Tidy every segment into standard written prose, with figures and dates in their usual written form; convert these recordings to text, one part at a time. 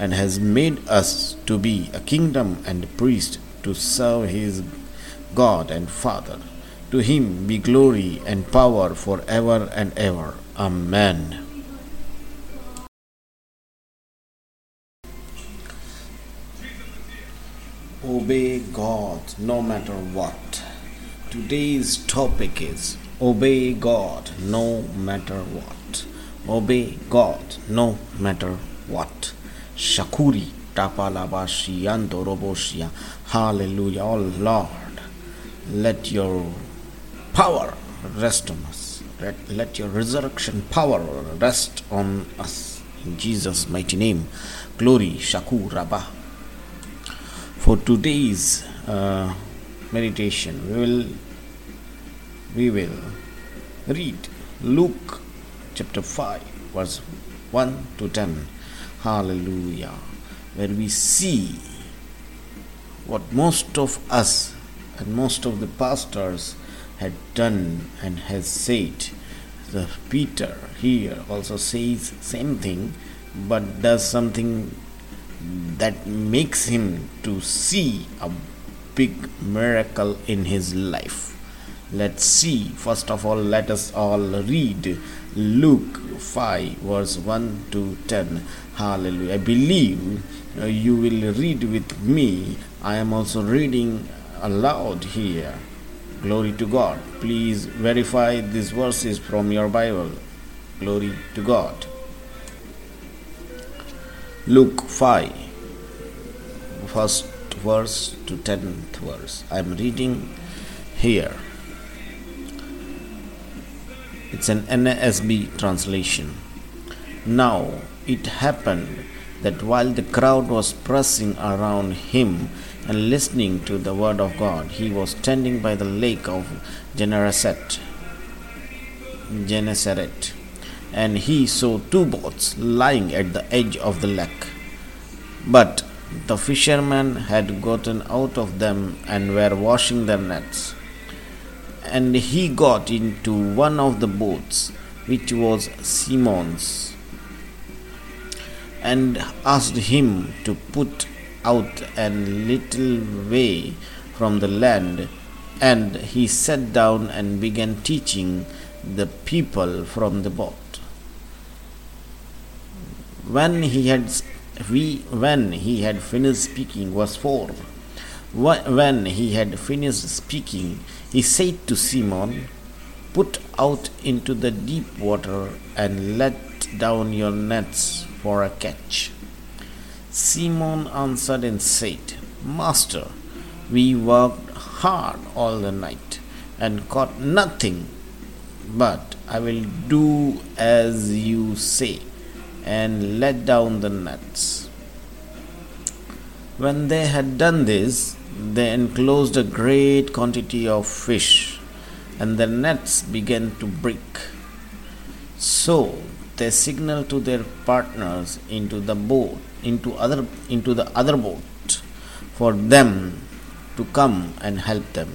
and has made us to be a kingdom and a priest to serve his God and Father. To him be glory and power forever and ever. Amen. Obey God no matter what. Today's topic is obey God no matter what. Obey God no matter what. Shakuri Tapalabashi Antoroboshia. Hallelujah, oh Lord, let your power rest on us. Let your resurrection power rest on us. In Jesus' mighty name, glory, Shakur Rabbah. For today's meditation, we will read Luke chapter 5 verse 1 to 10. Hallelujah. Where we see what most of us and most of the pastors had done and has said. The Peter here also says same thing, but does something that makes him to see a big miracle in his life. Let's see. First of all, let us all read Luke 5 verse 1 to 10. Hallelujah. I believe you will read with me. I am also reading aloud here. Glory to God. Please verify these verses from your Bible. Glory to God. Luke 5, first verse to 10th verse. I am reading here. It's an NASB translation. Now it happened that while the crowd was pressing around him and listening to the word of God, he was standing by the lake of Gennesaret, and he saw two boats lying at the edge of the lake. But the fishermen had gotten out of them and were washing their nets. And he got into one of the boats, which was Simon's, and asked him to put out a little way from the land. And he sat down and began teaching the people from the boat. When he had finished speaking, he said to Simon, "Put out into the deep water and let down your nets for a catch." Simon answered and said, "Master, we worked hard all the night and caught nothing, but I will do as you say and let down the nets." When they had done this, they enclosed a great quantity of fish, and the nets began to break. So they signaled to their partners into the other boat for them to come and help them.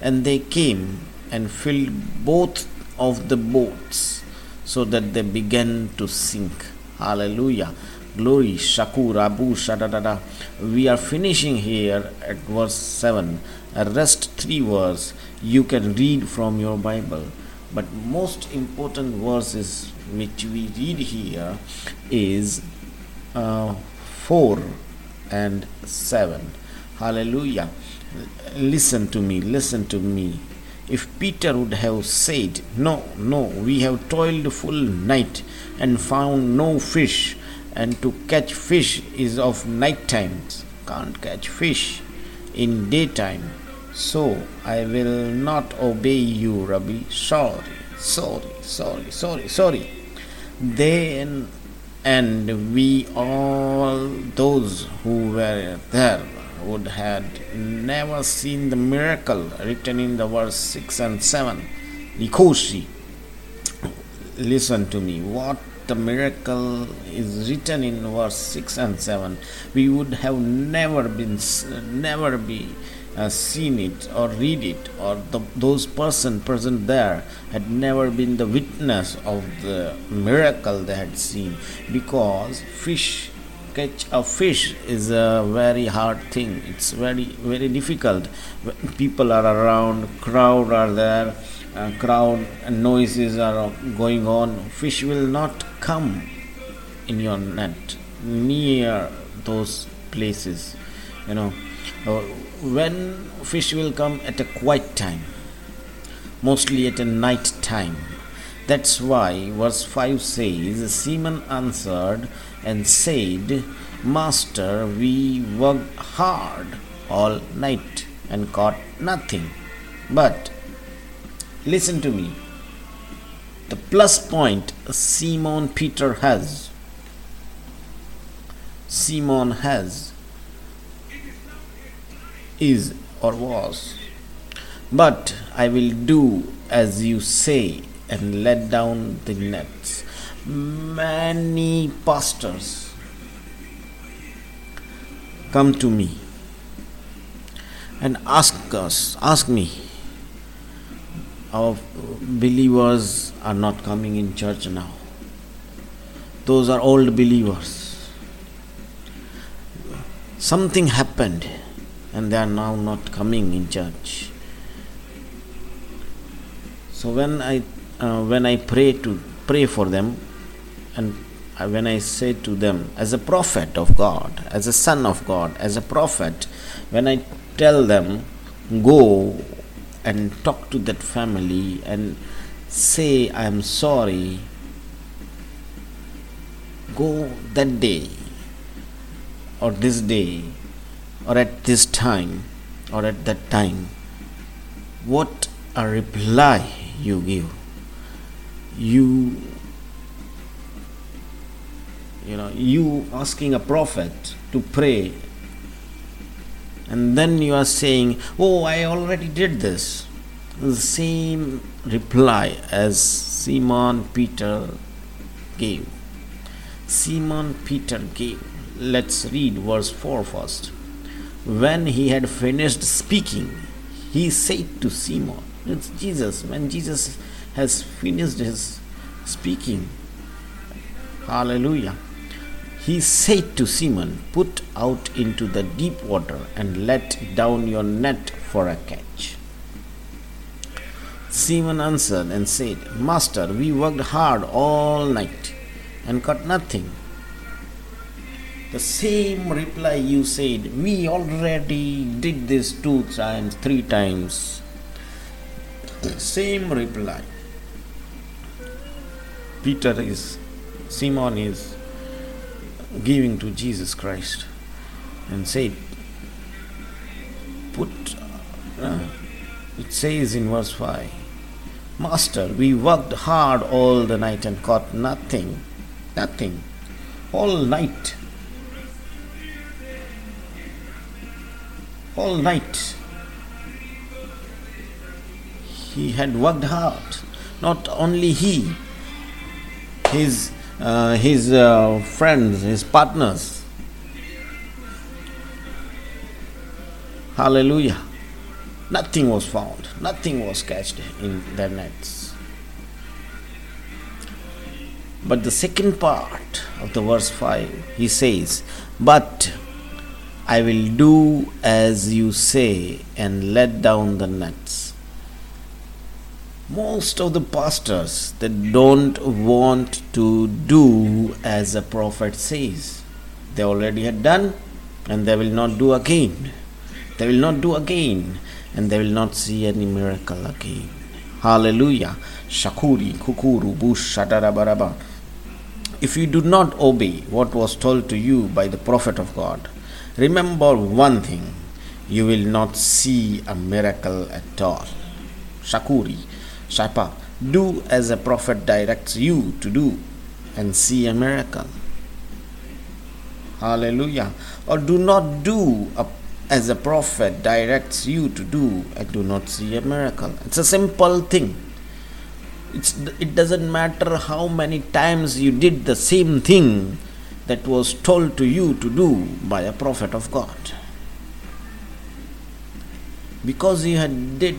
And they came and filled both of the boats, so that they began to sink. Hallelujah. Glory. Shakura Abu Shadadada. We are finishing here at verse 7. The rest 3 verses you can read from your Bible. But most important verses which we read here is 4 and 7. Hallelujah. Listen to me. If Peter would have said, No, we have toiled full night and found no fish, and to catch fish is of night time. Can't catch fish in daytime. So I will not obey you, Rabbi. Sorry. Then and we all those who were there would had never seen the miracle written in the verse 6 and 7. Likoshi, listen to me. What the miracle is written in verse 6 and 7. We would have never seen it or read it, or those person present there had never been the witness of the miracle they had seen, because catch a fish is a very hard thing. It's very, very difficult. People are around, crowd are there, crowd noises are going on. Fish will not come in your net near those places, you know. When fish will come at a quiet time, mostly at a night time. That's why verse 5 says, Simon answered and said, Master, we worked hard all night and caught nothing. But listen to me, the plus point Simon Peter has. Simon has is or was, but I will do as you say, and let down the nets. Many pastors come to me and ask me, our believers are not coming in church now. Those are old believers. Something happened and they are now not coming in church. So when I pray for them, and when I say to them, as a prophet of God, as a son of God, as a prophet, when I tell them, go and talk to that family and say, I am sorry, go that day or this day, or at this time, or at that time, what a reply you give. You asking a prophet to pray, and then you are saying, oh, I already did this. The same reply as Simon Peter gave. Let's read verse 4 first. When he had finished speaking, he said to Simon, it's Jesus. When Jesus has finished his speaking, hallelujah, he said to Simon, put out into the deep water and let down your net for a catch. Simon answered and said, Master, we worked hard all night and caught nothing. The same reply you said, we already did this 2 times, 3 times. Same reply. Simon is giving to Jesus Christ and said, it says in verse 5, Master, we worked hard all the night and caught nothing. Nothing. All night. All night he had worked hard. Not only he, his friends, his partners. Hallelujah! Nothing was found. Nothing was catched in their nets. But the second part of the verse 5, he says, but I will do as you say and let down the nets. Most of the pastors, they don't want to do as a prophet says. They already had done, and they will not do again. They will not do again, and they will not see any miracle again. Hallelujah. Shakuri, kukuru, bush, shatarabaraba. If you do not obey what was told to you by the prophet of God, remember one thing, you will not see a miracle at all. Shakuri, Shapa, do as a prophet directs you to do and see a miracle. Hallelujah. Or do not do as a prophet directs you to do and do not see a miracle. It's a simple thing. It doesn't matter how many times you did the same thing that was told to you to do by a prophet of God. Because you had did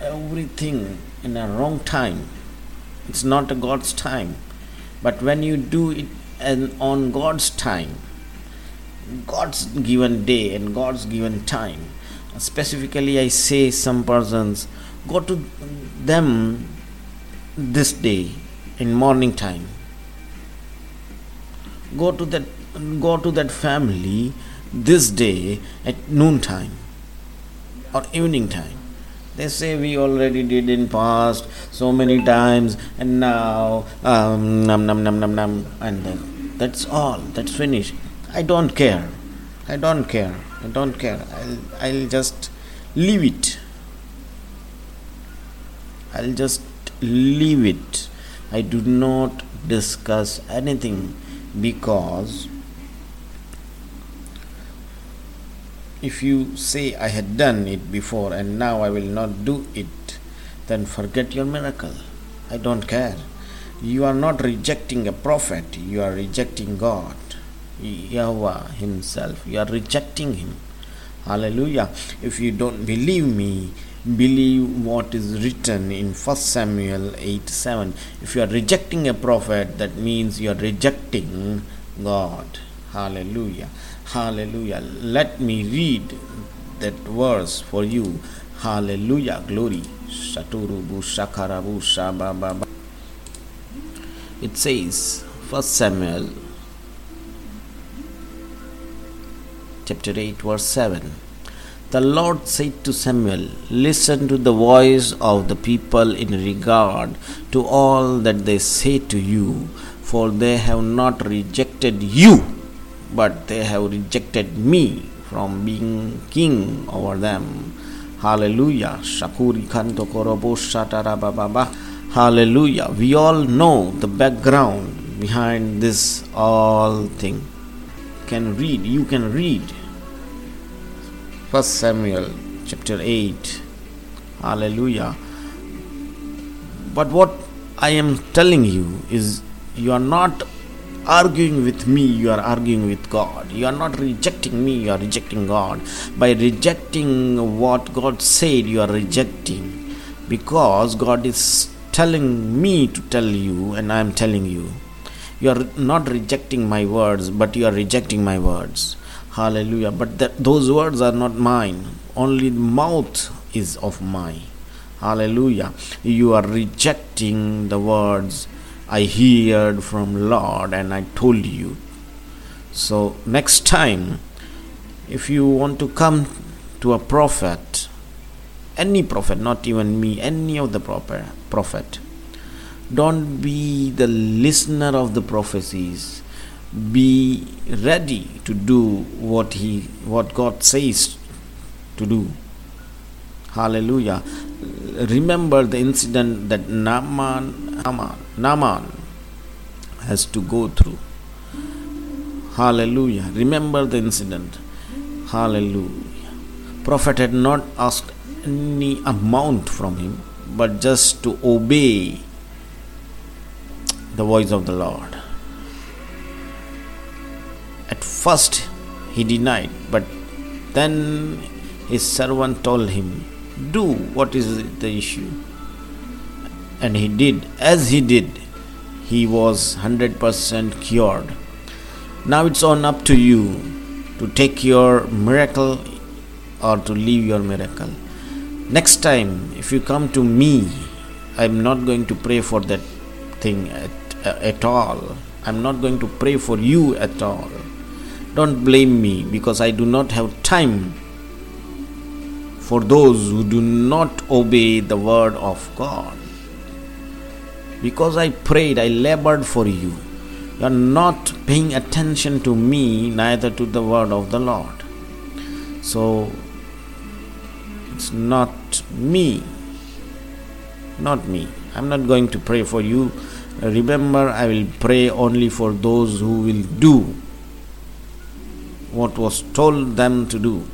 everything in a wrong time. It's not a God's time. But when you do it on God's time, God's given day and God's given time, specifically I say some persons, go to them this day in morning time. Go to that family this day at noon time or evening time. They say we already did in past so many times and now and then that's all, that's finished. I don't care. I'll just leave it. I do not discuss anything, because if you say I had done it before and now I will not do it, then forget your miracle. I don't care. You are not rejecting a prophet, you are rejecting God, Yahweh himself. You are rejecting him. Hallelujah. If you don't believe me, believe what is written in 1 Samuel 8:7. If you are rejecting a prophet, that means you are rejecting God. Hallelujah. Hallelujah. Let me read that verse for you. Hallelujah. Glory. It says, 1 Samuel chapter 8 verse 7. The Lord said to Samuel, listen to the voice of the people in regard to all that they say to you, for they have not rejected you, but they have rejected me from being king over them. Hallelujah. Hallelujah. We all know the background behind this all thing. You can read 1 Samuel chapter 8. Hallelujah. But what I am telling you is, you are not arguing with me, you are arguing with God. You are not rejecting me, you are rejecting God. By rejecting what God said, you are rejecting. Because God is telling me to tell you, and I am telling you. You are not rejecting my words, but you are rejecting my words. Hallelujah. But those words are not mine. Only the mouth is of mine. Hallelujah. You are rejecting the words I heard from Lord and I told you. So next time, if you want to come to a prophet, any prophet, not even me, any of the prophet, don't be the listener of the prophecies. Be ready to do what God says to do. Hallelujah. Remember the incident that Naaman has to go through. Hallelujah. Remember the incident. Hallelujah. Prophet had not asked any amount from him, but just to obey the voice of the Lord. At first he denied, but then his servant told him, do what is the issue. And he did. As he did, he was 100% cured. Now it's on up to you to take your miracle or to leave your miracle. Next time, if you come to me, I'm not going to pray for that thing at all. I'm not going to pray for you at all. Don't blame me, because I do not have time for those who do not obey the word of God. Because I prayed, I labored for you. You are not paying attention to me, neither to the word of the Lord. So it's not me. I'm not going to pray for you. Remember, I will pray only for those who will do what was told them to do.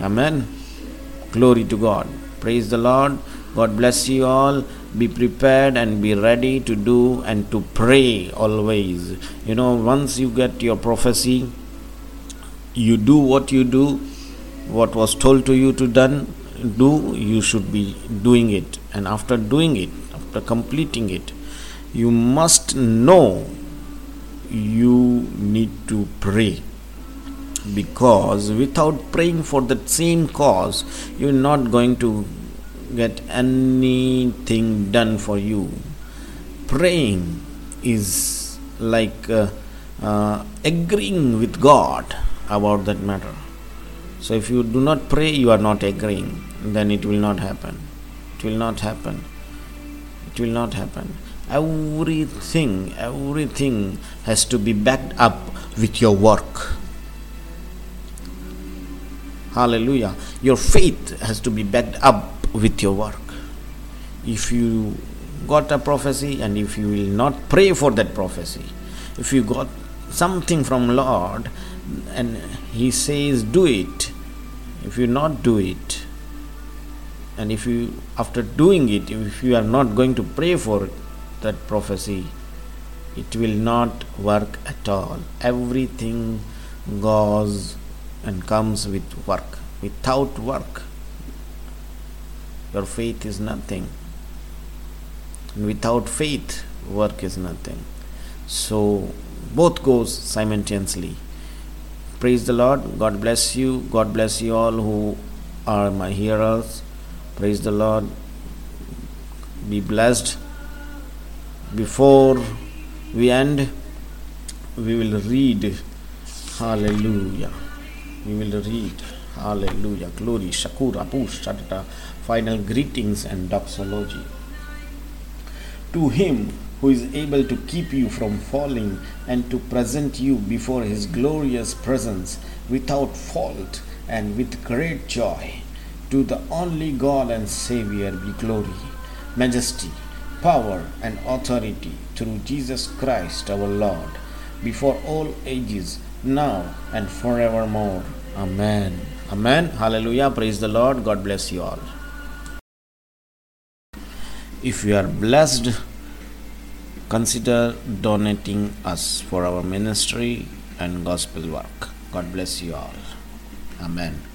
Amen. Glory to God. Praise the Lord. God bless you all. Be prepared and be ready to do and to pray always. You know, once you get your prophecy, you do what you do, what was told to you to do, you should be doing it. And after doing it, after completing it, you must know you need to pray. Because without praying for that same cause, you're not going to get anything done for you. Praying is like agreeing with God about that matter. So if you do not pray, you are not agreeing. Then it will not happen. It will not happen. It will not happen. Everything has to be backed up with your work. Hallelujah. Your faith has to be backed up with your work. If you got a prophecy and if you will not pray for that prophecy, if you got something from Lord and He says do it, if you not do it, and if you after doing it, if you are not going to pray for that prophecy, it will not work at all. Everything goes and comes with work. Without work, your faith is nothing. And without faith, work is nothing. So both goes simultaneously. Praise the Lord. God bless you. God bless you all who are my hearers. Praise the Lord. Be blessed. Before we end, we will read. Hallelujah. We will read, hallelujah, glory, shakura, push, shatata, final greetings and doxology. To Him who is able to keep you from falling and to present you before His glorious presence without fault and with great joy, to the only God and Savior be glory, majesty, power and authority through Jesus Christ our Lord, before all ages, now and forevermore. Amen. Amen. Hallelujah. Praise the Lord. God bless you all. If you are blessed, consider donating us for our ministry and gospel work. God bless you all. Amen.